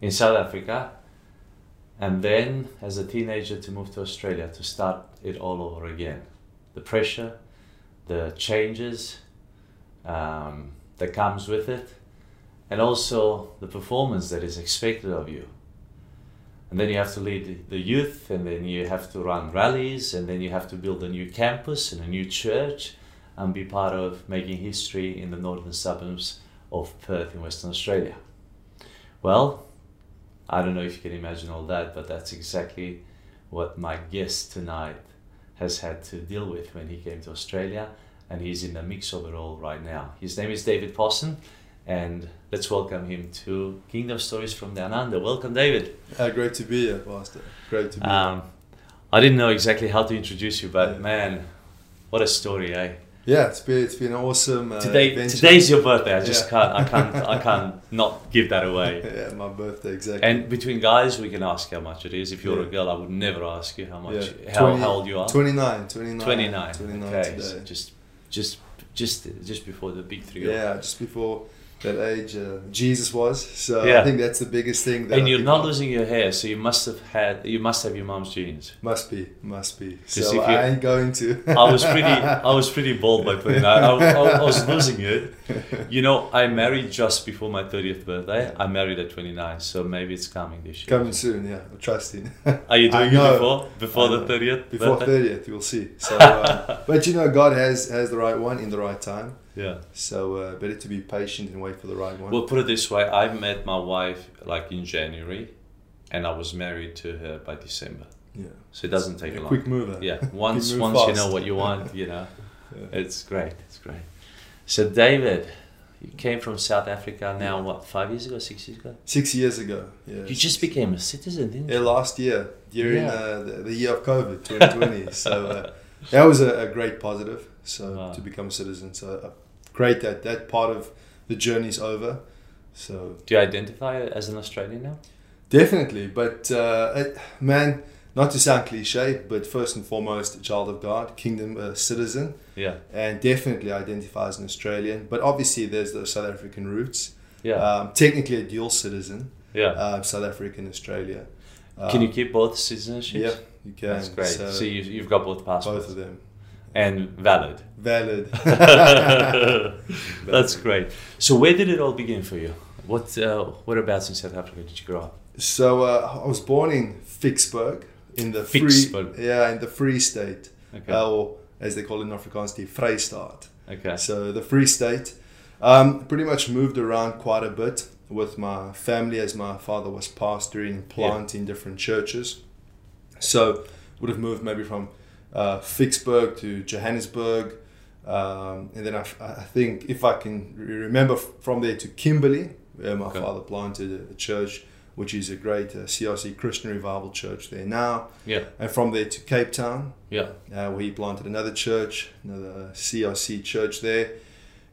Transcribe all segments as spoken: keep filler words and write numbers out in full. in South Africa and then as a teenager to move to Australia to start it all over again. The pressure, the changes um, that comes with it, and also the performance that is expected of you. And then you have to lead the youth, and then you have to run rallies, and then you have to build a new campus and a new church and be part of making history in the northern suburbs of Perth in Western Australia. Well, I don't know if you can imagine all that, but that's exactly what my guest tonight has had to deal with when he came to Australia, and he's in the mix of it all right now. His name is David Parson, and let's welcome him to Kingdom Stories from Down Under. Welcome, David. Uh, great to be here, Pastor. Great to be here. Um, I didn't know exactly how to introduce you, but yeah. Man, what a story, eh? Yeah, it's been it's been awesome. Uh, Today, today's your birthday. I just yeah. can't I can't I can't not give that away. Yeah, my birthday, exactly. And between guys, we can ask how much it is. If you're yeah. a girl, I would never ask you how much yeah. how, twenty, how old you are. twenty-nine twenty-nine twenty-nine twenty-nine okay, today. So just just just just before the big three. Yeah, just before that age uh, Jesus was. So yeah. I think that's the biggest thing. That and I you're not losing your hair, so you must have had you must have your mum's genes. Must be, must be. So I ain't going to. I was pretty, I was pretty bald by twenty-nine. I, I, I was losing it. You know, I married just before my thirtieth birthday. Yeah. I married at twenty-nine, so maybe it's coming this year. Coming soon, yeah. I'm trusting. Are you doing it before before the thirtieth? Before thirtieth, you'll see. So, uh, but you know, God has has the right one in the right time. Yeah. So uh, better to be patient and wait for the right one. Well, put it this way, I met my wife like in January, and I was married to her by December. Yeah. So it doesn't take yeah, a long. Quick mover. Yeah. Once once fast. You know what you want, you know, yeah. It's great. It's great. So David, you came from South Africa now. Yeah. What, five years ago, six years ago? Six years ago. Yeah. You just became a citizen, didn't you? Yeah, last year during yeah. uh, the, the year of COVID, twenty twenty. So uh, that was a, a great positive. So wow. to become a citizen. So. Uh, Great that that part of the journey is over. So, do you identify as an Australian now? Definitely, but uh, it, man, not to sound cliche, but first and foremost, a child of God, kingdom uh, citizen. Yeah, and definitely identify as an Australian. But obviously, there's the South African roots. Yeah, um, technically a dual citizen. Yeah, uh, South African, Australia. Um, can you keep both citizenships? Yeah, you can. That's great. So, so you've, you've got both passports. Both of them. And valid. Valid. That's great. So where did it all begin for you? What uh, whereabouts in South Africa did you grow up? So uh, I was born in Ficksburg, in the Ficksburg. free yeah in the Free State, okay. uh, or as they call it in Afrikaans, the Freistaat. Okay. So the Free State. Um, pretty much moved around quite a bit with my family, as my father was pastoring and planting yeah. different churches. So would have moved maybe from. Uh, Ficksburg to Johannesburg, um, and then I, I think if I can remember from there to Kimberley, where my okay. father planted a church, which is a great uh, C R C Christian Revival Church there now. Yeah. And from there to Cape Town, yeah, uh, where he planted another church, another C R C church there.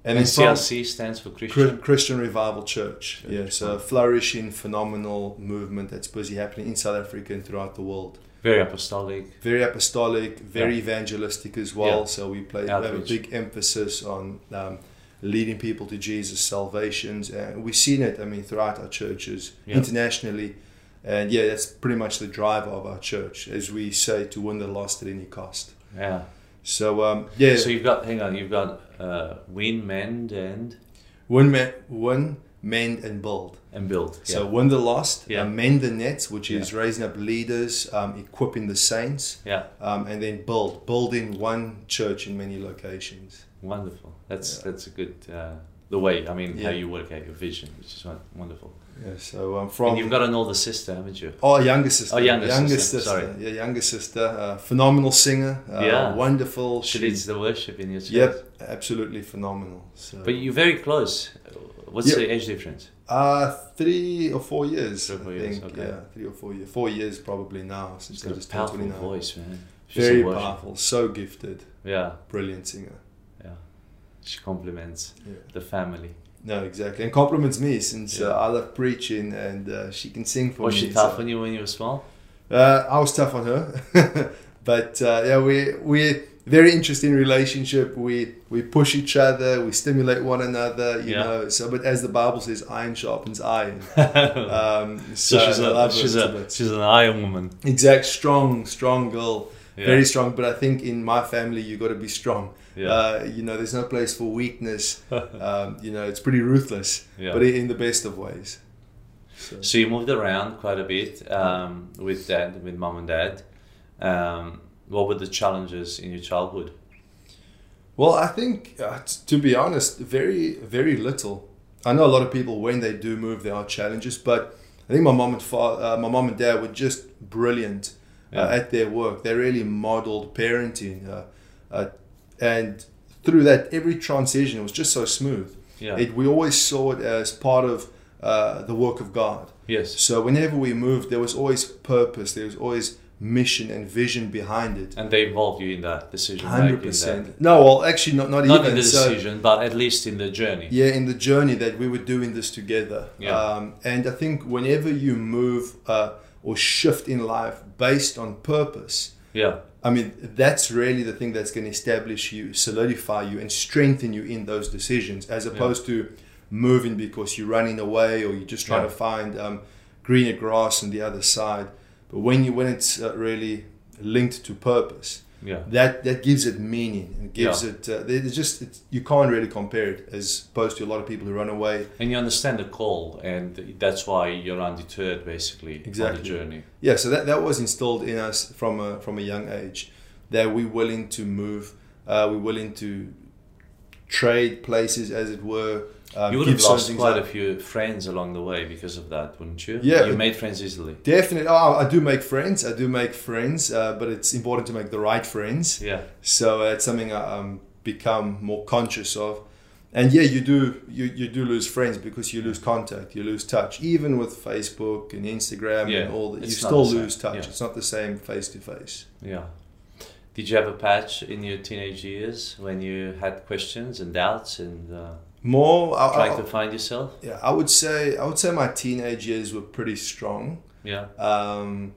And, and C R C stands for Christian Christian Revival Church. Church. Yeah, it's a flourishing, phenomenal movement that's busy happening in South Africa and throughout the world. Very apostolic. Very apostolic, very yeah. evangelistic as well. Yeah. So we play, have a big emphasis on um, leading people to Jesus, salvations. And we've seen it, I mean, throughout our churches, yeah. internationally. And yeah, that's pretty much the driver of our church, as we say, to win the lost at any cost. Yeah. So, um, yeah. So you've got, hang on, you've got uh, win, mend, and? Win, mend, win. Mend and build. And build. Yeah. So win the lost, yeah. mend the nets, which is yeah. raising up leaders, um, equipping the saints, yeah. um, and then build. Building one church in many locations. Wonderful. That's yeah. that's a good uh, the way. I mean, yeah. how you work out your vision, which is wonderful. Yeah. So um, from and you've got an older sister, haven't you? Oh, younger sister. Oh, younger, younger sister. sister. Sorry. Yeah, younger sister. Uh, phenomenal singer. Uh, yeah. Wonderful. She leads the worship in your church. Yep. Absolutely phenomenal. So. But you're very close. What's yeah. the age difference? Uh, three or four years, three or four I years. think. Okay. Yeah, three or four years. Four years probably now. Since She's got a powerful voice, man. She's Very powerful. So gifted. Yeah. Brilliant singer. Yeah. She compliments yeah. the family. No, exactly. And compliments me since yeah. uh, I love preaching and uh, she can sing for was me. Was she tough so. on you when you were small? Uh, I was tough on her. But uh, yeah, we we very interesting relationship. We we push each other. We stimulate one another. You yeah. know. So, but as the Bible says, iron sharpens iron. Um, so, so she's a she's a, a she's an iron woman. Exact, strong, strong girl. Yeah. Very strong. But I think in my family, you got to be strong. Yeah. Uh, you know, there's no place for weakness. um, you know, it's pretty ruthless, yeah. but in the best of ways. So, so you moved around quite a bit um, with dad, with mom and dad. Um, what were the challenges in your childhood? Well, I think, uh, t- to be honest, very, very little. I know a lot of people, when they do move, there are challenges, but I think my mom and father, uh, my mom and dad were just brilliant yeah. uh, at their work. They really modeled parenting. Uh, uh, and through that, every transition was just so smooth. Yeah. It, we always saw it as part of uh, the work of God. Yes. So whenever we moved, there was always purpose. There was always mission and vision behind it, and they involve you in that decision. One hundred percent. No, well, actually, not not, not even in the decision, so, but at least in the journey. Yeah, in the journey that we were doing this together. Yeah. Um, and I think whenever you move uh, or shift in life based on purpose, yeah, I mean that's really the thing that's going to establish you, solidify you, and strengthen you in those decisions, as opposed yeah. to moving because you're running away or you're just trying yeah. to find um, greener grass on the other side. But when you when it's uh, really linked to purpose, yeah, that that gives it meaning. It gives yeah. it. Uh, it's just it's, you can't really compare it as opposed to a lot of people who run away. And you understand the call, and that's why you're undeterred, basically, exactly. on the journey. Yeah, so that, that was instilled in us from a from a young age, that we're willing to move, uh, we're willing to trade places, as it were. Um, you would have lost quite like, a few friends along the way because of that, wouldn't you? Yeah. You made friends easily. Definitely. Oh, I do make friends. I do make friends, uh, but it's important to make the right friends. Yeah. So uh, it's something I've um, become more conscious of. And yeah, you do you, you do lose friends because you lose contact, you lose touch. Even with Facebook and Instagram yeah, and all that, you still lose touch. Yeah. It's not the same face-to-face. Yeah. Did you have a patch in your teenage years when you had questions and doubts and... Uh... More I, trying I, to find yourself. Yeah, I would say I would say my teenage years were pretty strong. Yeah. Um,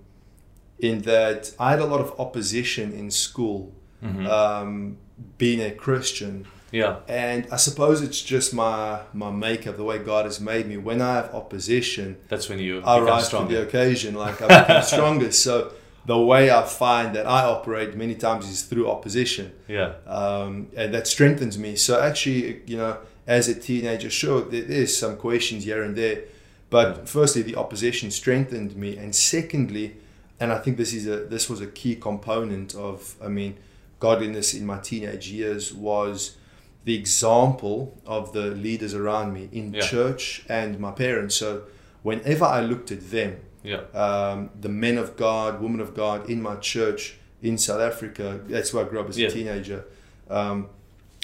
in that I had a lot of opposition in school, mm-hmm. um, being a Christian. Yeah. And I suppose it's just my my makeup, the way God has made me. When I have opposition, that's when you I rise to the occasion. Like I become stronger. So the way I find that I operate many times is through opposition. Yeah. Um, and that strengthens me. So actually, you know. As a teenager, sure, there is some questions here and there, but yeah. firstly, the opposition strengthened me, and secondly, and I think this is a this was a key component of, I mean, godliness in my teenage years was the example of the leaders around me in yeah. church and my parents. So whenever I looked at them, yeah, um, the men of God, women of God in my church in South Africa, that's where I grew up as yeah. a teenager, um,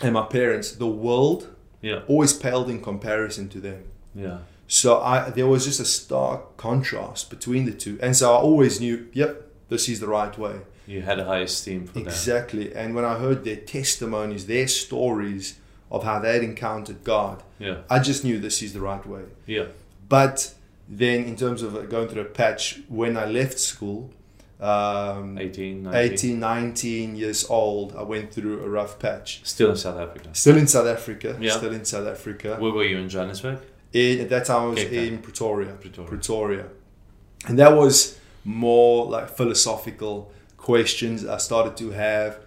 and my parents, the world. Yeah. Always paled in comparison to them. Yeah. So I there was just a stark contrast between the two. And so I always knew, yep, this is the right way. You had a high esteem for that. Exactly. And when I heard their testimonies, their stories of how they'd encountered God, yeah. I just knew this is the right way. Yeah. But then in terms of going through a patch, when I left school, um, eighteen, nineteen. eighteen, nineteen years old, I went through a rough patch. Still in South Africa. Still in South Africa. Yeah. Still in South Africa. Where were you, in Johannesburg? In, at that time I was Cape in Pretoria, Pretoria. Pretoria. And that was more like philosophical questions I started to have.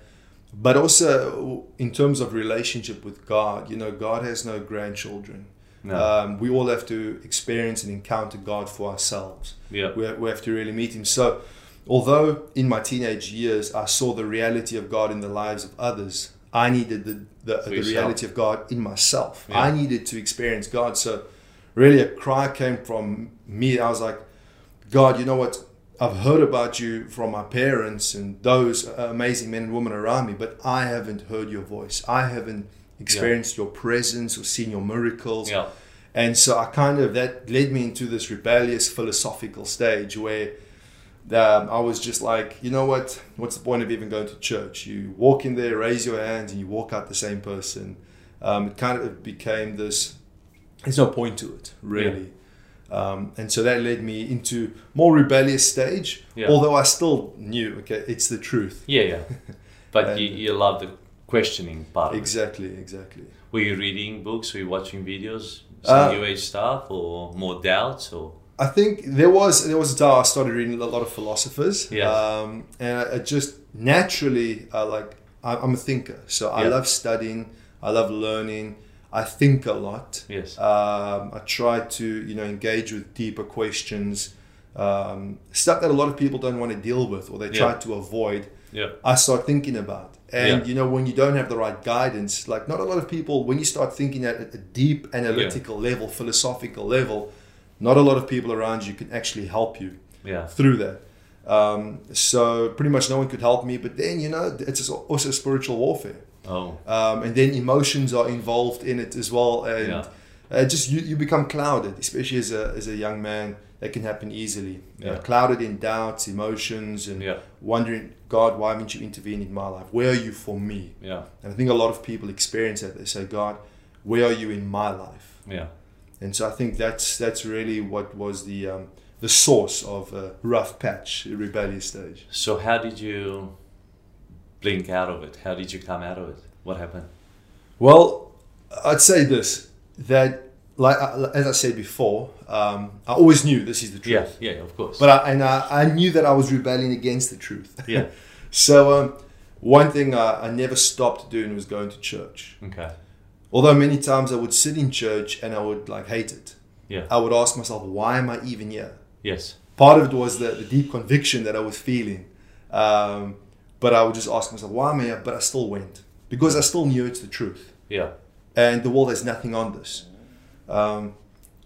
But also in terms of relationship with God, you know, God has no grandchildren. No. Um, we all have to experience and encounter God for ourselves. Yeah. We, we have to really meet Him. So... Although in my teenage years, I saw the reality of God in the lives of others, I needed the, the, the reality of God in myself. Yeah. I needed to experience God. So really a cry came from me. I was like, God, you know what? I've heard about you from my parents and those amazing men and women around me, but I haven't heard your voice. I haven't experienced yeah. your presence or seen your miracles. Yeah. And so I kind of, that led me into this rebellious philosophical stage where um, I was just like, you know what, what's the point of even going to church? You walk in there, raise your hands, and you walk out the same person. Um, it kind of became this, there's no point to it, really. Yeah. Um, and so that led me into more rebellious stage, yeah. although I still knew, okay, it's the truth. Yeah, yeah. But and, you, you love the questioning part. Exactly, of it. exactly. Were you reading books? Were you watching videos? Some uh, New Age stuff or more doubts? Or I think there was there was a time I started reading a lot of philosophers. Yeah. Um, and I, I just naturally, I like I, I'm a thinker, so I yeah. love studying. I love learning. I think a lot. Yes. Um, I try to, you know, engage with deeper questions, um, stuff that a lot of people don't want to deal with or they yeah. try to avoid. Yeah. I start thinking about. And, yeah. you know, when you don't have the right guidance, like not a lot of people, when you start thinking at a deep analytical yeah. level, philosophical level, not a lot of people around you can actually help you yeah. through that. Um, so pretty much no one could help me. But then, you know, it's also spiritual warfare. Oh. Um, and then emotions are involved in it as well. And yeah. uh, just you, you become clouded, especially as a, as a young man. That can happen easily. Yeah. You know, clouded in doubts, emotions, and yeah. wondering, God, why haven't you intervened in my life? Where are you for me? Yeah. And I think a lot of people experience that. They say, God, where are you in my life? Yeah. And so I think that's that's really what was the um, the source of a rough patch, a rebellious stage. So how did you blink out of it? How did you come out of it? What happened? Well, I'd say this, that like as I said before, um, I always knew this is the truth. Yeah, yeah, of course. But I, and I, I knew that I was rebelling against the truth. Yeah. So um, one thing I, I never stopped doing was going to church. Okay. Although many times I would sit in church and I would like hate it. Yeah. I would ask myself, why am I even here? Yes. Part of it was the, the deep conviction that I was feeling, um, but I would just ask myself, why am I here? But I still went because I still knew it's the truth. Yeah. And the world has nothing on this. Um,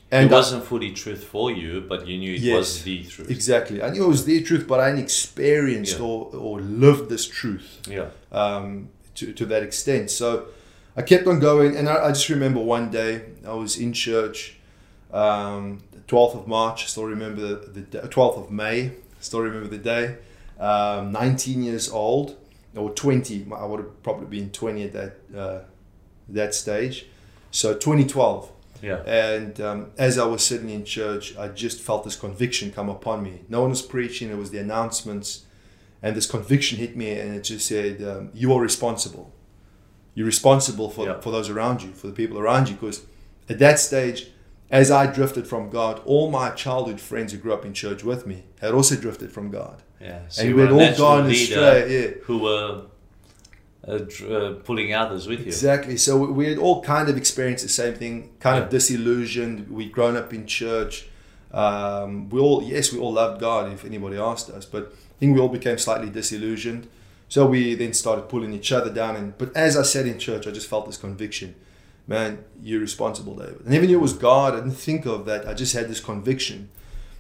and it wasn't fully truth for you, but you knew it yes, was the truth. Exactly. I knew it was the truth, but I hadn't experienced yeah. or, or lived this truth yeah. um, to, to that extent. So I kept on going. And I, I just remember one day I was in church, um, the twelfth of March, I still remember the, the twelfth of May, I still remember the day, um, nineteen years old or twenty. I would have probably been twenty at that, uh, that stage. So twenty twelve. Yeah. And um, as I was sitting in church, I just felt this conviction come upon me. No one was preaching. It was the announcements. And this conviction hit me and it just said, um, you are responsible. You're responsible for, yeah. for those around you, for the people around you. Because at that stage, as I drifted from God, all my childhood friends who grew up in church with me had also drifted from God. Yeah. So and we had all gone astray. Yeah. Who were... Uh, uh, pulling others with you. Exactly. So we had all kind of experienced the same thing, kind yeah. of disillusioned. We'd grown up in church. Um, we all, yes, we all loved God if anybody asked us, but I think we all became slightly disillusioned. So we then started pulling each other down. And But as I sat in church, I just felt this conviction. Man, you're responsible, David. And even though it was God, I didn't think of that. I just had this conviction.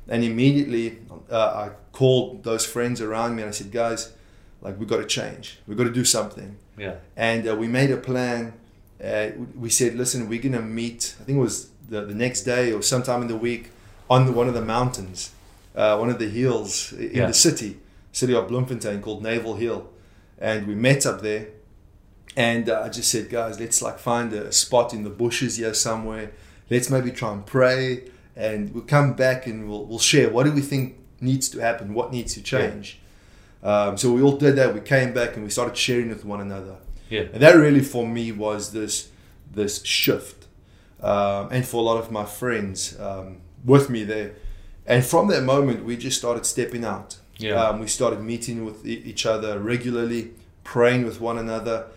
And immediately uh, I called those friends around me and I said, guys, like, we've got to change. We've got to do something. Yeah. And uh, we made a plan. Uh, we said, listen, we're going to meet, I think it was the, the next day or sometime in the week, on the, one of the mountains, uh, one of the hills in yeah. the city, city of Bloemfontein called Naval Hill. And we met up there. And uh, I just said, guys, let's like find a spot in the bushes here somewhere. Let's maybe try and pray. And we'll come back and we'll, we'll share. What do we think needs to happen? What needs to change? Yeah. Um, so we all did that. We came back and we started sharing with one another. Yeah. And that really for me was this this shift. Um, and for a lot of my friends um, with me there. And from that moment, we just started stepping out. Yeah. Um, we started meeting with e- each other regularly, praying with one another.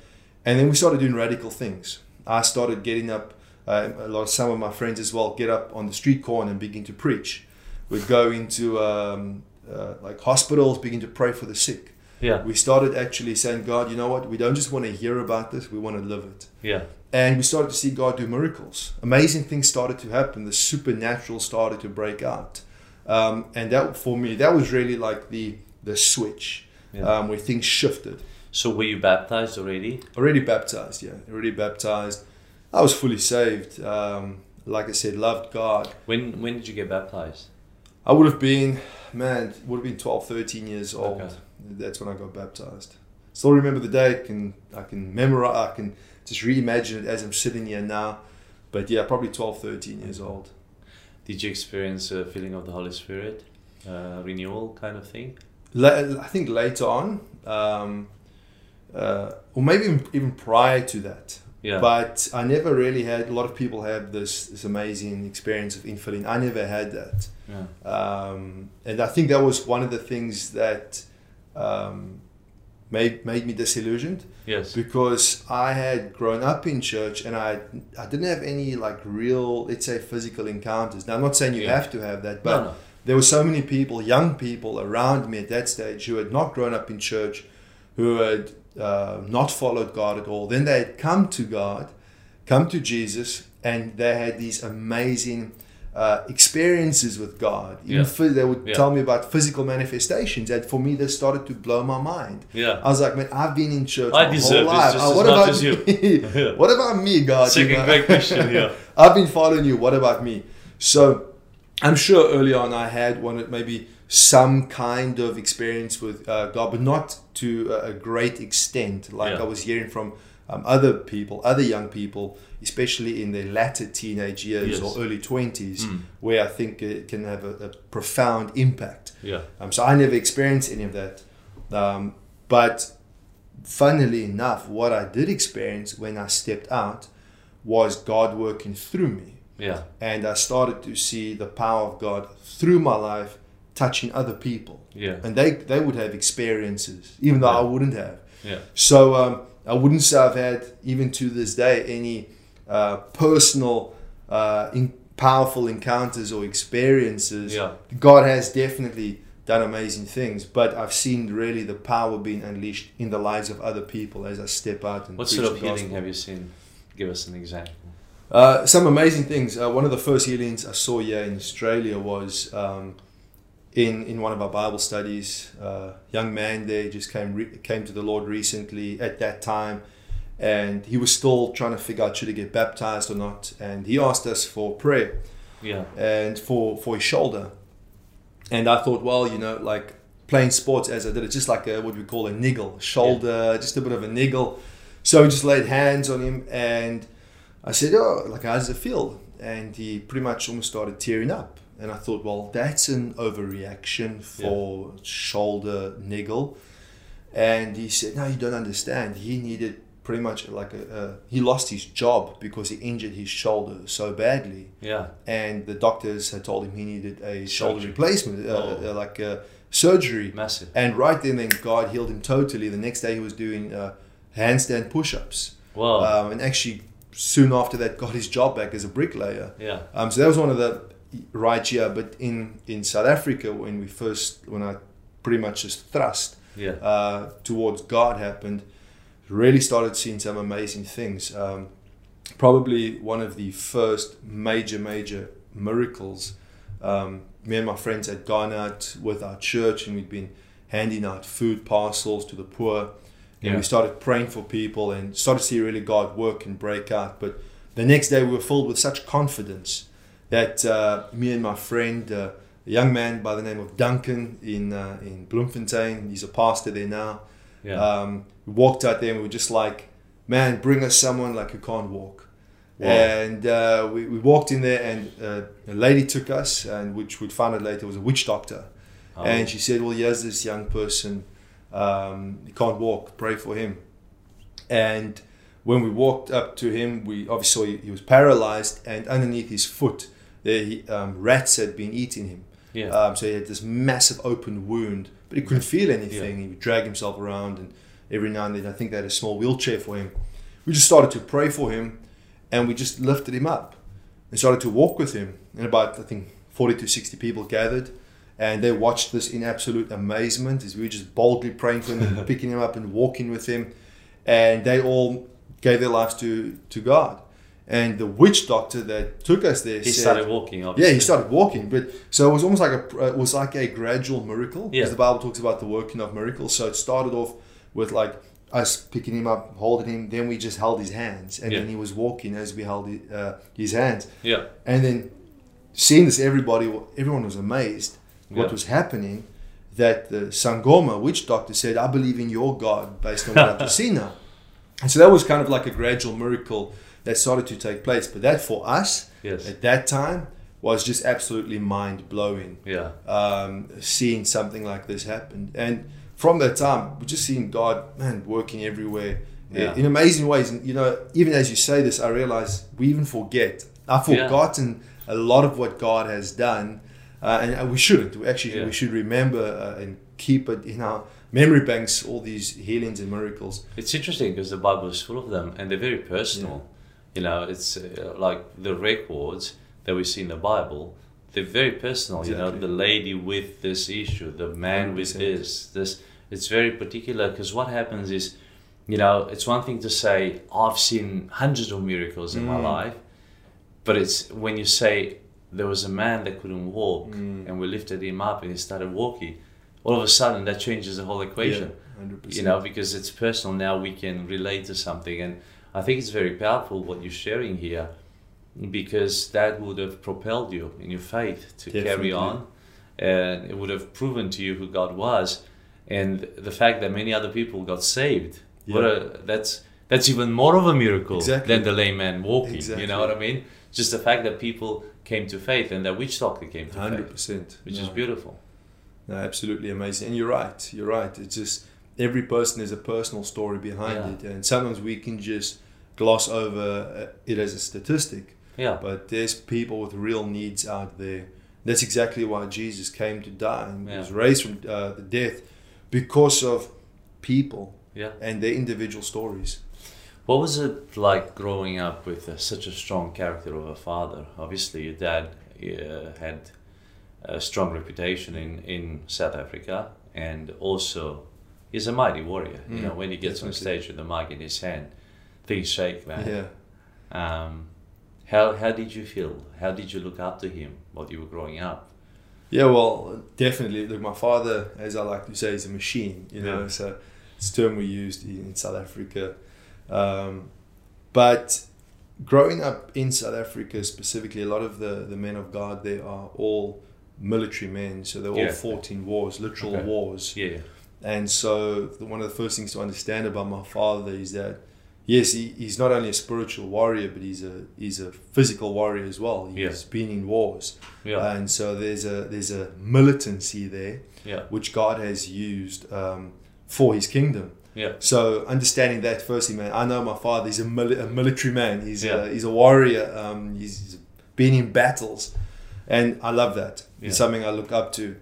And then we started doing radical things. I started getting up, uh, a lot of some of my friends as well, get up on the street corner and begin to preach. We'd go into... Um, Uh, like hospitals, begin to pray for the sick. Yeah. We started actually saying, God, you know what? We don't just want to hear about this. We want to live it. Yeah. And we started to see God do miracles. Amazing things started to happen. The supernatural started to break out. Um, and that, for me, that was really like the, the switch yeah. um, where things shifted. So were you baptized already? Already baptized, yeah. Already baptized. I was fully saved. Um, like I said, loved God. When when did you get baptized? I would have been, man, would have been twelve, thirteen years old. Okay. That's when I got baptized. Still remember the day. I can I can memorize. I can just reimagine it as I'm sitting here now. But yeah, probably twelve, thirteen years old. Did you experience a feeling of the Holy Spirit, uh, renewal kind of thing? La- I think later on, um, uh, or maybe even, even prior to that. Yeah. But I never really had, a lot of people have this, this amazing experience of infilling. I never had that. Yeah. Um, and I think that was one of the things that um, made made me disillusioned. Yes. Because I had grown up in church and I I didn't have any like real, let's say, physical encounters. Now, I'm not saying you yeah. have to have that, but no, no. there were so many people, young people around me at that stage who had not grown up in church, who had Uh, not followed God at all. Then they had come to God, come to Jesus, and they had these amazing uh, experiences with God. Even yeah. They would yeah. tell me about physical manifestations, and for me, they started to blow my mind. Yeah, I was like, man, I've been in church I my deserve whole life. This just uh, what as about much as you? yeah. What about me, God? Second you know? Great question. Yeah, I've been following you. What about me? So, I'm sure early on I had one that maybe. Some kind of experience with uh, God, but not to a great extent. Like yeah. I was hearing from um, other people, other young people, especially in their latter teenage years yes. or early twenties, mm. where I think it can have a, a profound impact. Yeah. Um, so I never experienced any of that. Um, but funnily enough, what I did experience when I stepped out was God working through me. Yeah. And I started to see the power of God through my life, touching other people, yeah, and they they would have experiences, even though yeah. I wouldn't have. Yeah. So um, I wouldn't say I've had, even to this day, any uh, personal, uh, in, powerful encounters or experiences. Yeah. God has definitely done amazing things, but I've seen really the power being unleashed in the lives of other people as I step out and. What sort of healing have you seen? Give us an example. Uh, some amazing things. Uh, one of the first healings I saw here in Australia was. Um, In, in one of our Bible studies, a uh, young man there just came re- came to the Lord recently at that time, and he was still trying to figure out should he get baptized or not. And he asked us for prayer, yeah, and for, for his shoulder. And I thought, well, you know, like playing sports as I did, it's just like a, what we call a niggle, shoulder, yeah. just a bit of a niggle. So I just laid hands on him, and I said, oh, like how does it feel? And he pretty much almost started tearing up. And I thought, well, that's an overreaction for yeah. shoulder niggle. And he said, no, you don't understand. He needed pretty much like a, a, he lost his job because he injured his shoulder so badly. Yeah. And the doctors had told him he needed a shoulder surgery. replacement, oh. uh, like a surgery. Massive. And right then, then God healed him totally. The next day he was doing uh, handstand push-ups. Wow. Um, and actually soon after that got his job back as a bricklayer. Yeah. Um, so that was one of the, right here, but in, in South Africa, when we first, when I pretty much just thrust yeah. uh, towards God happened, really started seeing some amazing things. Um, probably one of the first major, major miracles. Um, me and my friends had gone out with our church and we'd been handing out food parcels to the poor. And yeah. we started praying for people and started to see really God work and break out. But the next day we were filled with such confidence that uh, me and my friend, uh, a young man by the name of Duncan in uh, in Bloemfontein, he's a pastor there now, yeah. um, we walked out there and we were just like, man, bring us someone like who can't walk. Wow. And uh, we, we walked in there and uh, a lady took us, and which we'd found out later was a witch doctor. Oh. And she said, well, here's this young person, um, he can't walk, pray for him. And when we walked up to him, we obviously he was paralyzed, and underneath his foot, He, um, rats had been eating him, yeah. um, so he had this massive open wound, but he couldn't feel anything. Yeah. He would drag himself around, and every now and then I think they had a small wheelchair for him. We just started to pray for him, and we just lifted him up and started to walk with him, and about I think forty to sixty people gathered, and they watched this in absolute amazement as we were just boldly praying for him and picking him up and walking with him, and they all gave their lives to, to God. And the witch doctor that took us there, he said, started walking. Obviously. Yeah, he started walking. But so it was almost like a it was like a gradual miracle, because yeah. the Bible talks about the working of miracles. So it started off with like us picking him up, holding him, then we just held his hands, and yeah. then he was walking as we held his, uh, his hands. Yeah. And then seeing this, everybody, everyone was amazed what yeah. was happening, that the Sangoma witch doctor said, I believe in your God based on what I've just seen now. And so that was kind of like a gradual miracle that started to take place. But that for us, yes. at that time, was just absolutely mind-blowing. Yeah. Um, seeing something like this happen. And from that time, we're just seeing God, man, working everywhere yeah. in amazing ways. And, you know, even as you say this, I realize we even forget. I've forgotten yeah. a lot of what God has done. Uh, and we shouldn't. We actually yeah. we should remember uh, and keep it in our memory banks, all these healings and miracles. It's interesting because the Bible is full of them, and they're very personal. Yeah. You know, it's uh, like the records that we see in the Bible, they're very personal. Exactly. You know, the lady with this issue, the man one hundred percent with this, this. It's very particular, because what happens is, you know, it's one thing to say, I've seen hundreds of miracles in mm. my life, but it's when you say, there was a man that couldn't walk mm. and we lifted him up and he started walking. All of a sudden that changes the whole equation, yeah, one hundred percent. You know, because it's personal. Now we can relate to something. And I think it's very powerful what you're sharing here, because that would have propelled you in your faith to Definitely. Carry on. And it would have proven to you who God was. And the fact that many other people got saved, yeah. what a, that's, that's even more of a miracle exactly. than the lame man walking, exactly. you know what I mean? Just the fact that people came to faith, and that witch doctor came to one hundred percent, faith, which no. is beautiful. No, absolutely amazing. And you're right, you're right. It's just every person has a personal story behind yeah. it. And sometimes we can just gloss over it as a statistic. Yeah. But there's people with real needs out there. That's exactly why Jesus came to die and yeah. was raised from uh, the death, because of people yeah. and their individual stories. What was it like growing up with uh, such a strong character of a father? Obviously, your dad uh, had a strong reputation in, in South Africa, and also he's a mighty warrior. Mm. You know, when he gets Definitely. On stage with the mic in his hand, things shake, man. Yeah. Um, how how did you feel? How did you look up to him while you were growing up? Yeah, well, definitely. Look, my father, as I like to say, is a machine. You know, yeah. so it's a term we used in South Africa. Um, but growing up in South Africa specifically, a lot of the, the men of God, they are all military men. So they're yeah. all fought in wars, literal okay. wars. Yeah. And so the, one of the first things to understand about my father is that, yes, he, he's not only a spiritual warrior, but he's a he's a physical warrior as well. He's yeah. been in wars. Yeah. Uh, and so there's a, there's a militancy there, yeah. which God has used um, for his kingdom. Yeah. So understanding that firstly, man, I know my father, he's a, mil- a military man. He's, yeah. a, he's a warrior. Um, he's, he's been in battles. And I love that. Yeah. It's something I look up to.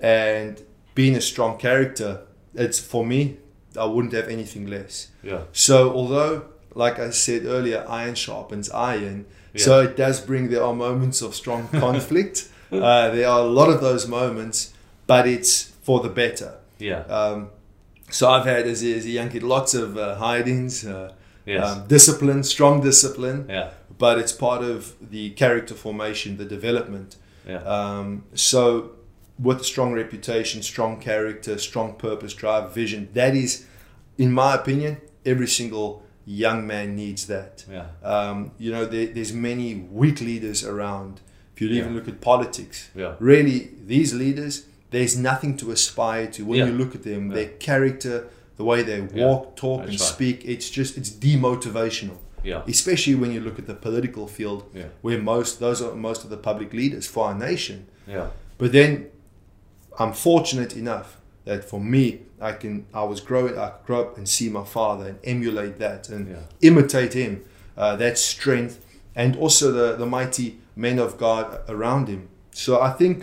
And being a strong character, it's for me, I wouldn't have anything less. Yeah. So although, like I said earlier, iron sharpens iron. Yeah. So it does bring, there are moments of strong conflict. uh, there are a lot of those moments, but it's for the better. Yeah. Um, So I've had, as a, as a young kid, lots of uh, hidings, uh, yes. um, discipline, strong discipline, yeah. but it's part of the character formation, the development. Yeah. Um, so with strong reputation, strong character, strong purpose, drive, vision, that is, in my opinion, every single young man needs that. Yeah. Um, you know, there, there's many weak leaders around. If you even yeah. look at politics, yeah. really, these leaders... There's nothing to aspire to when yeah. you look at them. Yeah. Their character, the way they walk, yeah. talk, That's and right. speak, it's just, it's demotivational. Yeah. Especially when you look at the political field, yeah. where most, those are most of the public leaders for our nation. Yeah. But then I'm fortunate enough that for me, I can, I was growing, I grew up and see my father and emulate that and yeah. imitate him, uh, that strength, and also the, the mighty men of God around him. So I think...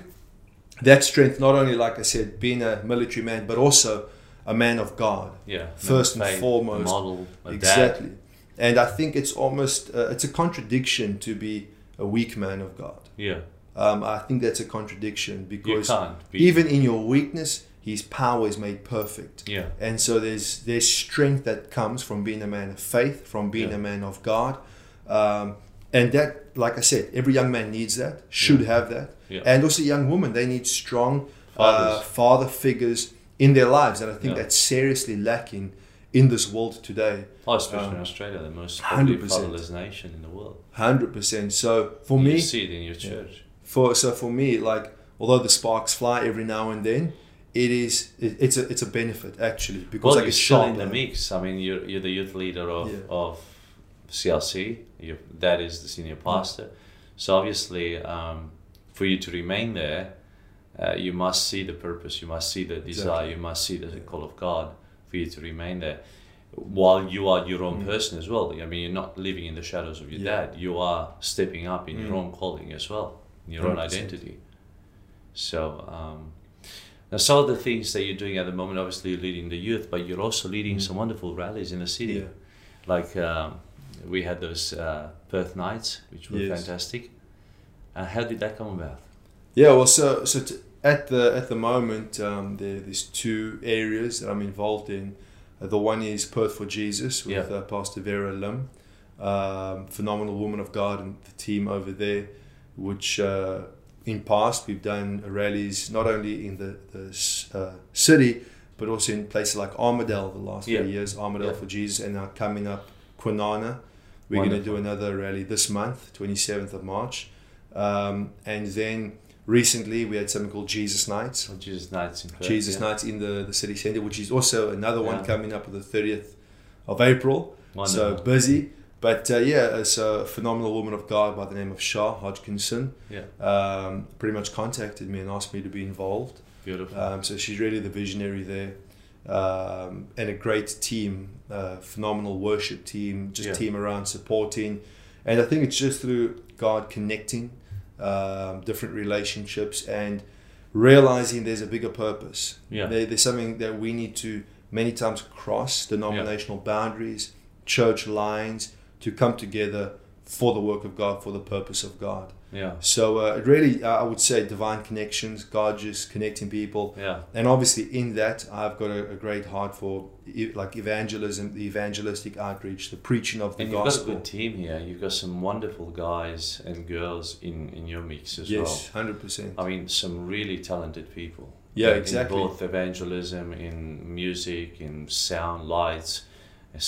that strength, not only, like I said, being a military man, but also a man of God. Yeah. First and foremost. Model, exactly. Dad. And I think it's almost, uh, it's a contradiction to be a weak man of God. Yeah. Um, I think that's a contradiction, because you can't be. Even in your weakness, his power is made perfect. Yeah. And so there's, there's strength that comes from being a man of faith, from being yeah. a man of God. Um, and that, like I said, every young man needs that, should yeah. have that. Yeah. And also young women, they need strong uh, father figures in their lives. And I think yeah. that's seriously lacking in this world today. Oh, especially um, in Australia, the most fatherless nation in the world. one hundred percent. So for you me... You see it in your church. Yeah. For So for me, like, although the sparks fly every now and then, it is, it, it's a it's a benefit, actually. Because well, like, you're it's still in the mix. I mean, you're, you're the youth leader of, yeah. of C L C. Your dad is the senior pastor. Mm. So obviously, um, for you to remain there, uh, you must see the purpose, you must see the desire, exactly. you must see the yeah. call of God for you to remain there. While you are your own mm. person as well. I mean, you're not living in the shadows of your yeah. dad. You are stepping up in mm. your own calling as well, in your one hundred percent. Own identity. So... Um, Now, some of the things that you're doing at the moment, obviously you're leading the youth, but you're also leading mm. some wonderful rallies in the city. Yeah. Like um, we had those uh, Perth Nights, which were yes. fantastic. Uh, how did that come about? Yeah, well, so so t- at the at the moment, um, there there's two areas that I'm involved in. Uh, the one is Perth for Jesus with yeah. uh, Pastor Vera Lim, um, phenomenal woman of God, and the team over there, which. Uh, In past, we've done rallies not only in the, the uh, city, but also in places like Armadale the last yeah. few years, Armadale yeah. for Jesus, and now coming up, Kwinana. We're going to do another rally this month, twenty-seventh of March. Um, and then recently, we had something called Jesus Nights. Oh, Jesus Nights in Perth, Jesus yeah. Nights in the, the city centre, which is also another one yeah. coming up on the thirtieth of April. Wonderful. So busy. But uh, yeah, it's a phenomenal woman of God by the name of Shaw Hodgkinson. Yeah. Um, pretty much contacted me and asked me to be involved. Beautiful. Um, so she's really the visionary there, um, and a great team, uh, phenomenal worship team, just yeah. team around supporting, and I think it's just through God connecting, um, different relationships and realizing there's a bigger purpose. Yeah. There, there's something that we need to many times cross denominational yeah. boundaries, church lines. To come together for the work of God, for the purpose of God. Yeah. So uh, really, uh, I would say divine connections, God just connecting people. Yeah. And obviously in that, I've got a, a great heart for e- like evangelism, the evangelistic outreach, the preaching of the and gospel. And you've got a good team here. You've got some wonderful guys and girls in, in your mix as yes, well. Yes, one hundred percent. I mean, some really talented people. Yeah, in, exactly. In both evangelism, in music, in sound, lights.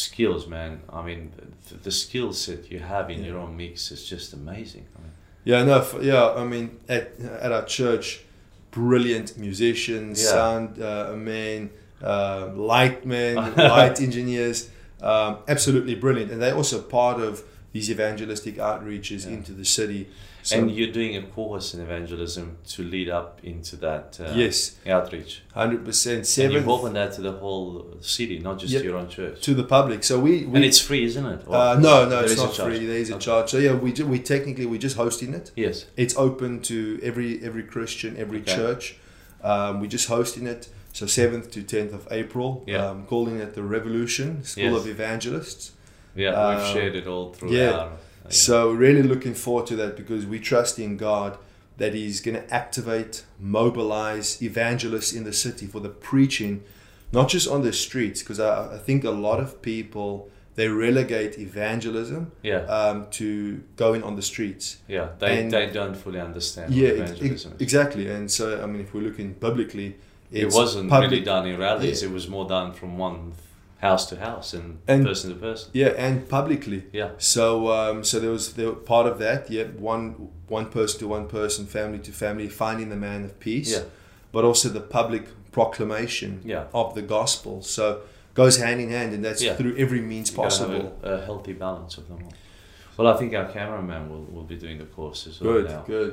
Skills, man. I mean, th- the skill set you have in yeah. your own mix is just amazing. I mean, yeah, no, f- yeah. I mean, at at our church, brilliant musicians, yeah. sound uh, men, uh, light men, light engineers, um, absolutely brilliant, and they're also part of these evangelistic outreaches yeah. into the city. So, and you're doing a course in evangelism to lead up into that uh, yes. outreach. one hundred percent. Seventh, and you've opened that to the whole city, not just yep, your own church. To the public. So we, we And it's free, isn't it? Or, uh, no, no, it's not free. There is a okay. charge. So yeah, we do, we technically, we're just hosting it. Yes. It's open to every every Christian, every okay. church. Um, we're just hosting it. So seventh to tenth of April. Yeah. Um, calling it the Revolution School yes. of Evangelists. Yeah, um, we've shared it all through yeah. our... Yeah. So really looking forward to that, because we trust in God that He's going to activate, mobilize evangelists in the city for the preaching, not just on the streets, because I, I think a lot of people, they relegate evangelism yeah. um, to going on the streets. Yeah, they, and, they don't fully understand yeah, what evangelism it, it, exactly. And so, I mean, if we're looking biblically, it's It wasn't public, really done in rallies, yeah. it was more done from one... house to house and, and person to person. Yeah, and publicly. Yeah. So um, so there was there part of that, yeah, one one person to one person, family to family, finding the man of peace. Yeah. But also the public proclamation yeah. of the gospel. So goes hand in hand, and that's yeah. through every means You've possible. A, a healthy balance of them all. Well, I think our cameraman will, will be doing the course as well. Good, now. good.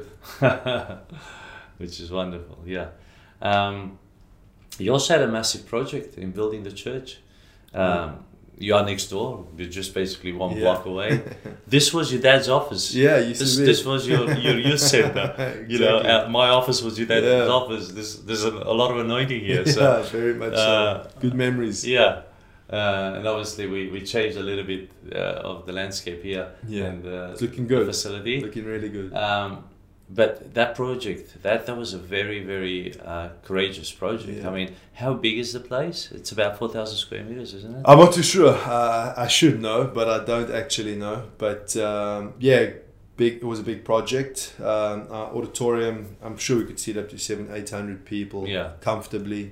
Which is wonderful, yeah. Um, you also had a massive project in building the church. Um, you are next door. You're just basically one yeah. block away. This was your dad's office. Yeah, you this, this was your your youth center. Exactly. You know, uh, my office was your dad's yeah. office. This, there's a, a lot of anointing here. Yeah, so, very much. Uh, so. Good memories. Yeah, uh, and obviously we, we changed a little bit uh, of the landscape here. Yeah, and, uh, it's looking good. The facility looking really good. Um, but that project, that that was a very very uh, courageous project. Yeah. I mean, how big is the place? It's about four thousand square meters, isn't it? I'm not too sure. Uh, I should know, but I don't actually know. But um, yeah, big. It was a big project. Um, our auditorium. I'm sure we could seat up to seven, eight hundred people yeah. comfortably.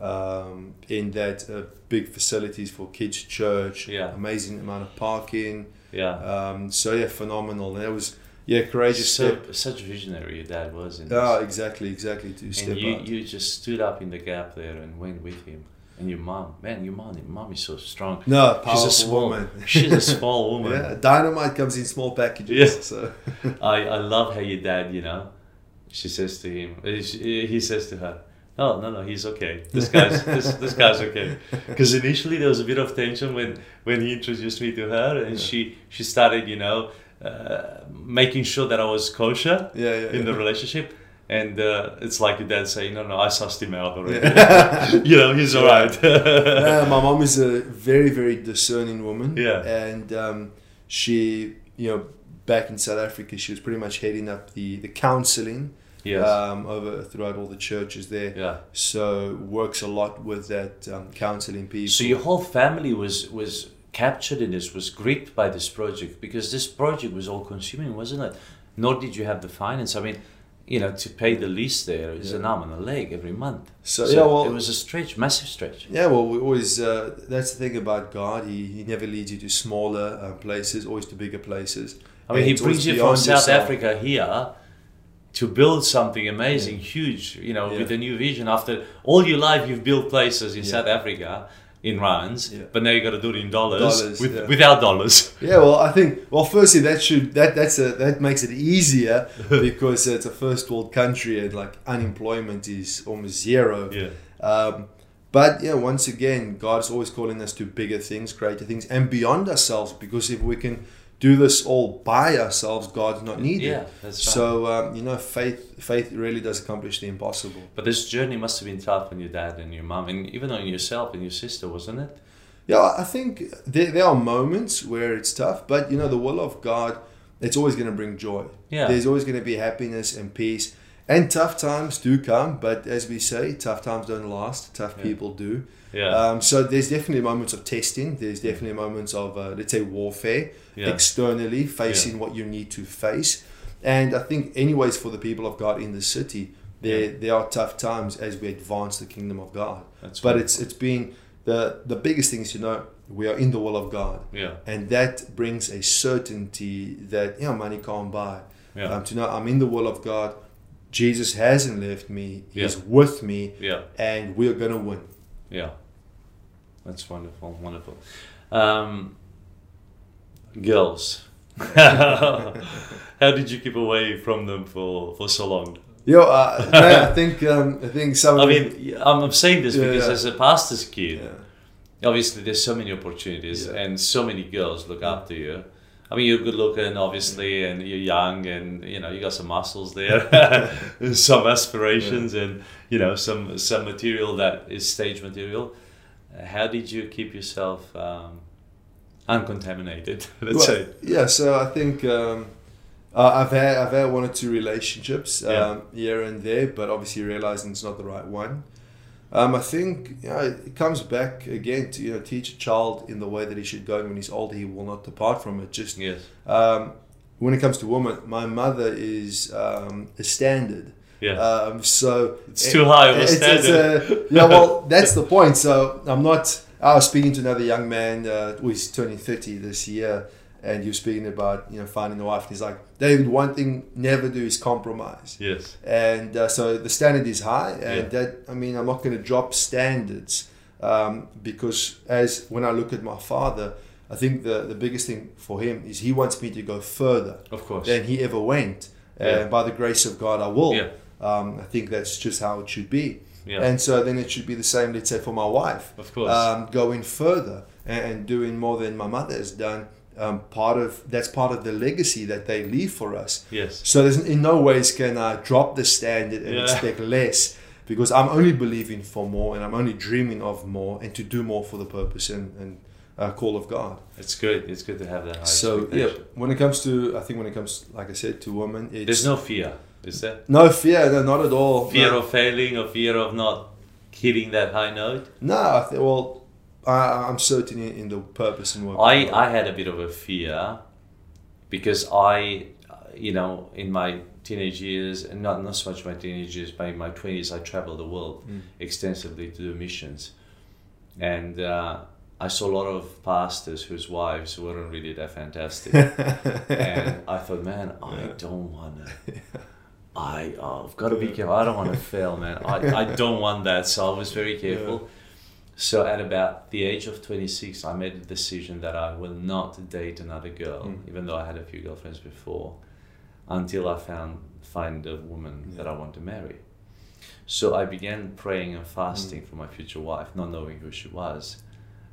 um, in that uh, big facilities for kids' church, yeah. amazing amount of parking. Yeah. Um, so yeah, phenomenal. And that was yeah courageous. So, step. Such visionary your dad was. In ah, exactly, exactly. To and step you, out. You just stood up in the gap there and went with him. And your mom, man, your mom, your mom is so strong. No, powerful she's a small, woman. She's a small woman. Yeah, dynamite comes in small packages. Yeah. So I, I love how your dad, you know, she says to him, she, he says to her, "Oh no, no, he's okay. This guy's, this, this guy's okay." Because initially there was a bit of tension when when he introduced me to her, and yeah. she she started, you know, uh, making sure that I was kosher yeah, yeah, in yeah. the relationship. And uh, it's like your dad saying, no, no, I sussed him out already. Yeah. You know, he's all right. uh, my mom is a very, very discerning woman. Yeah. And um, she, you know, back in South Africa, she was pretty much heading up the, the counseling yes. um, over throughout all the churches there. Yeah. So works a lot with that um, counseling people. So your whole family was... was captured in this, was gripped by this project, because this project was all consuming, wasn't it? Nor did you have the finance. I mean... You know, to pay the lease there is yeah. an arm and a leg every month. So, so yeah, well, it was a stretch, massive stretch. Yeah, well, we always, uh, that's the thing about God. He, he never leads you to smaller uh, places, always to bigger places. I mean, and he brings you from yourself. South Africa here to build something amazing, yeah. huge, you know, yeah. with a new vision. After all your life, you've built places in yeah. South Africa in rands, yeah. but now you got to do it in dollars, dollars with, yeah. without dollars. Yeah, well, I think well, firstly that should that that's a that makes it easier because it's a first world country and like unemployment is almost zero. Yeah. Um, but yeah, once again, God's always calling us to bigger things, greater things, and beyond ourselves. Because if we can do this all by ourselves, God's not needed. Yeah, that's right. So um, you know, faith faith really does accomplish the impossible. But this journey must have been tough on your dad and your mom, and even on yourself and your sister, wasn't it? Yeah, I think there, there are moments where it's tough, but you know, the will of God, it's always going to bring joy. Yeah. There's always going to be happiness and peace. And tough times do come, but as we say, tough times don't last. Tough yeah. people do. Yeah. Um, so there's definitely moments of testing. There's definitely moments of, uh, let's say, warfare yeah. externally, facing yeah. what you need to face. And I think anyways, for the people of God in the city, there yeah. there are tough times as we advance the kingdom of God. That's but right. it's it's been the, the biggest thing is, you know, we are in the will of God. Yeah. And that brings a certainty that, you know, money can't buy. Yeah. Um, to know I'm in the will of God. Jesus hasn't left me, he's yeah. with me, yeah. and we're going to win. Yeah, that's wonderful, wonderful. Um, girls, how did you keep away from them for, for so long? Yeah, uh, no, I think um, I think some. I mean, I'm saying this because yeah. as a pastor's kid, yeah. obviously there's so many opportunities yeah. and so many girls look after you. I mean, you're good looking, obviously, and you're young, and you know you got some muscles there, some aspirations, yeah. and you know some some material that is stage material. How did you keep yourself um, uncontaminated? Let's well, say. Yeah, so I think um, uh, I've had I've had one or two relationships um, yeah. here and there, but obviously realizing it's not the right one. Um, I think you know, it comes back again to you know teach a child in the way that he should go, and when he's older, he will not depart from it. Just yes. um, when it comes to women, my mother is um, a standard. Yeah. Um, so it's it, too high of a standard. It's a, yeah. Well, that's the point. So I'm not. I was speaking to another young man uh, who's turning thirty this year, and you're speaking about you know finding a wife, and he's like, David, one thing never do is compromise. Yes. And uh, so the standard is high, and yeah. that I mean I'm not going to drop standards um, because as when I look at my father, I think the the biggest thing for him is he wants me to go further, of course, than he ever went, and yeah. uh, by the grace of God I will. Yeah. Um, I think that's just how it should be. Yeah. And so then it should be the same, let's say, for my wife, of course, um, going further and, and doing more than my mother has done. Um, part of that's part of the legacy that they leave for us. Yes. So there's in no ways can I drop the standard and yeah. expect less, because I'm only believing for more, and I'm only dreaming of more, and to do more for the purpose and, and uh, call of God. It's good. It's good to have that high so yeah. When it comes to, I think when it comes, like I said, to women, it's, there's no fear, is there? No fear, no, not at all. Fear no. of failing, or fear of not hitting that high note. No, I th- well. I, I'm certain in the purpose and work. I, I had a bit of a fear because I, you know, in my teenage years, and not, not so much my teenage years, by my twenties, I traveled the world mm. extensively to do missions. And uh, I saw a lot of pastors whose wives weren't really that fantastic. And I thought, man, I yeah. don't want to... yeah. I, oh, I've got to be careful. I don't want to fail, man. I, I don't want that. So I was very careful. Yeah. So at about the age of twenty-six, I made the decision that I will not date another girl, mm. even though I had a few girlfriends before, until I found find a woman yeah. that I want to marry. So I began praying and fasting mm. for my future wife, not knowing who she was.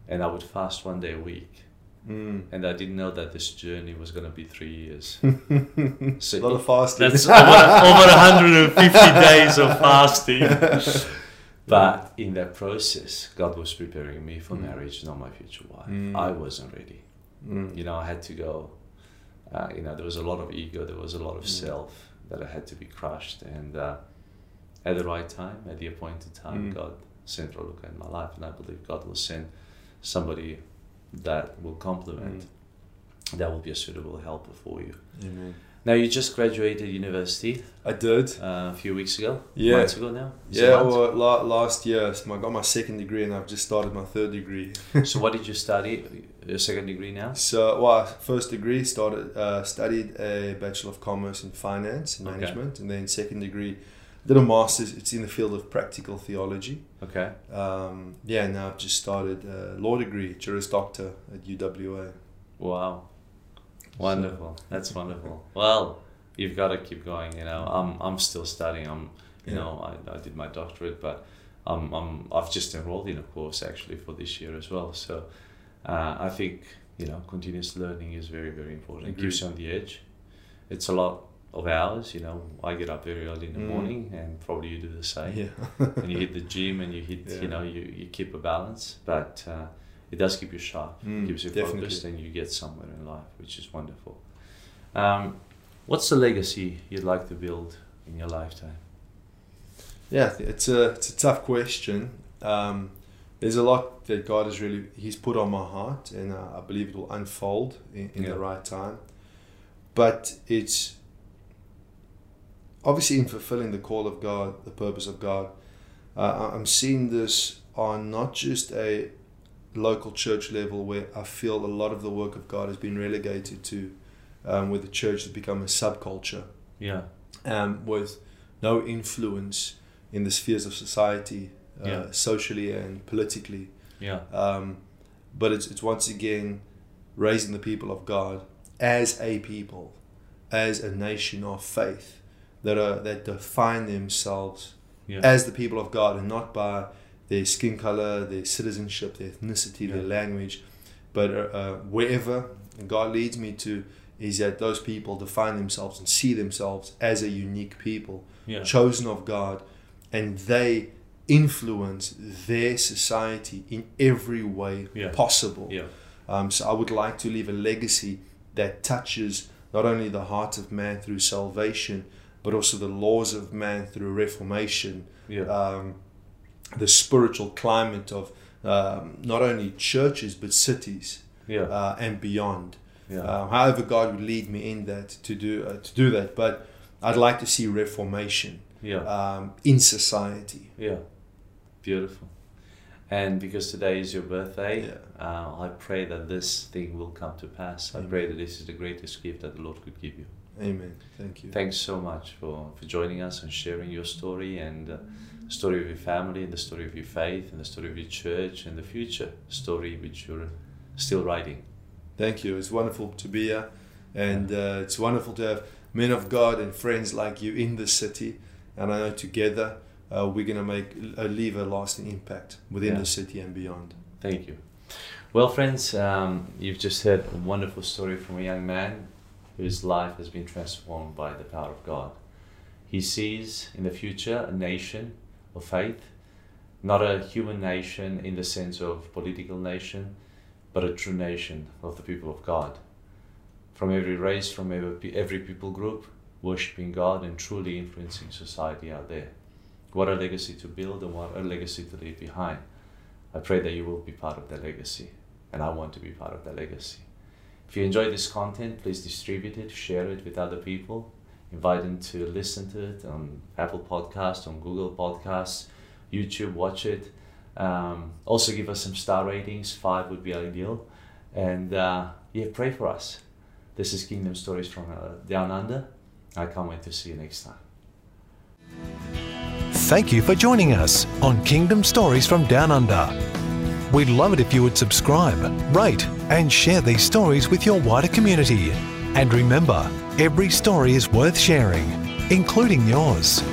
And I would fast one day a week. Mm. And I didn't know that this journey was going to be three years. So a lot of fasting. That's over, over one hundred fifty days of fasting. But in that process, God was preparing me for mm. marriage, not my future wife. Mm. I wasn't ready. Mm. You know, I had to go. Uh, you know, there was a lot of ego. There was a lot of mm. self that I had to be crushed. And uh, at the right time, at the appointed time, mm. God sent Ruluka in my life. And I believe God will send somebody that will complement, mm. that will be a suitable helper for you. Mm-hmm. Now, you just graduated university. I did. Uh, a few weeks ago. Yeah. Months ago now. Is yeah, well, la- last year. So I got my second degree and I've just started my third degree. So what did you study? Your second degree now? So, well, first degree, started uh, studied a Bachelor of Commerce in Finance and okay. Management. And then second degree, did a Master's. It's in the field of Practical Theology. Okay. Um, yeah, now I've just started a law degree, Juris Doctor at U W A. Wow. Wonderful. So. That's wonderful. Well, you've got to keep going. You know, I'm I'm still studying. I'm, you yeah. know, I, I did my doctorate, but I'm I'm I've just enrolled in a course actually for this year as well. So, uh, I think you know, continuous learning is very very important. Agreed. It keeps you on the edge. It's a lot of hours. You know, I get up very early in the mm. morning, and probably you do the same. Yeah. And you hit the gym, and you hit. Yeah. You know, you you keep a balance, but. Uh, It does keep you sharp, mm, keeps you definitely. focused, and you get somewhere in life, which is wonderful. Um, what's the legacy you'd like to build in your lifetime? Yeah, it's a it's a tough question. Um, there's a lot that God has really He's put on my heart, and uh, I believe it will unfold in, in yeah. the right time. But it's obviously in fulfilling the call of God, the purpose of God. Uh, I'm seeing this on not just a local church level where I feel a lot of the work of God has been relegated to, um, where the church has become a subculture. Yeah. Um, with no influence in the spheres of society, uh, yeah. socially and politically. Yeah. Um, but it's it's once again raising the people of God as a people, as a nation of faith that are that define themselves yeah. as the people of God, and not by their skin color, their citizenship, their ethnicity, yeah. their language. But uh, wherever God leads me to is that those people define themselves and see themselves as a unique people, yeah. chosen of God, and they influence their society in every way yeah. possible. Yeah. Um, so I would like to leave a legacy that touches not only the heart of man through salvation, but also the laws of man through reformation, yeah. um, the spiritual climate of um, not only churches but cities yeah. uh, and beyond. Yeah. Uh, however, God would lead me in that to do uh, to do that, but I'd like to see reformation yeah. um, in society. Yeah, beautiful. And because today is your birthday, yeah. uh, I pray that this thing will come to pass. Amen. I pray that this is the greatest gift that the Lord could give you. Amen. Thank you. Thanks so much for, for joining us and sharing your story and. Uh, The story of your family, and the story of your faith, and the story of your church, and the future story which you're still writing. Thank you. It's wonderful to be here, and uh, it's wonderful to have men of God and friends like you in this city. And I know together uh, we're going to make uh, leave a lasting impact within yeah. the city and beyond. Thank you. Well, friends, um, you've just heard a wonderful story from a young man whose life has been transformed by the power of God. He sees in the future a nation of faith, not a human nation in the sense of political nation, but a true nation of the people of God, from every race, from every, every people group, worshiping God and truly influencing society out there. What a legacy to build, and what a legacy to leave behind. I pray that you will be part of that legacy, and I want to be part of that legacy. If you enjoy this content, please distribute it, share it with other people. invite them to listen to it on Apple Podcasts, on Google Podcasts, YouTube, watch it. Um, also give us some star ratings, five would be ideal. And uh, yeah, pray for us. This is Kingdom Stories from uh, Down Under. I can't wait to see you next time. Thank you for joining us on Kingdom Stories from Down Under. We'd love it if you would subscribe, rate, and share these stories with your wider community. And remember, every story is worth sharing, including yours.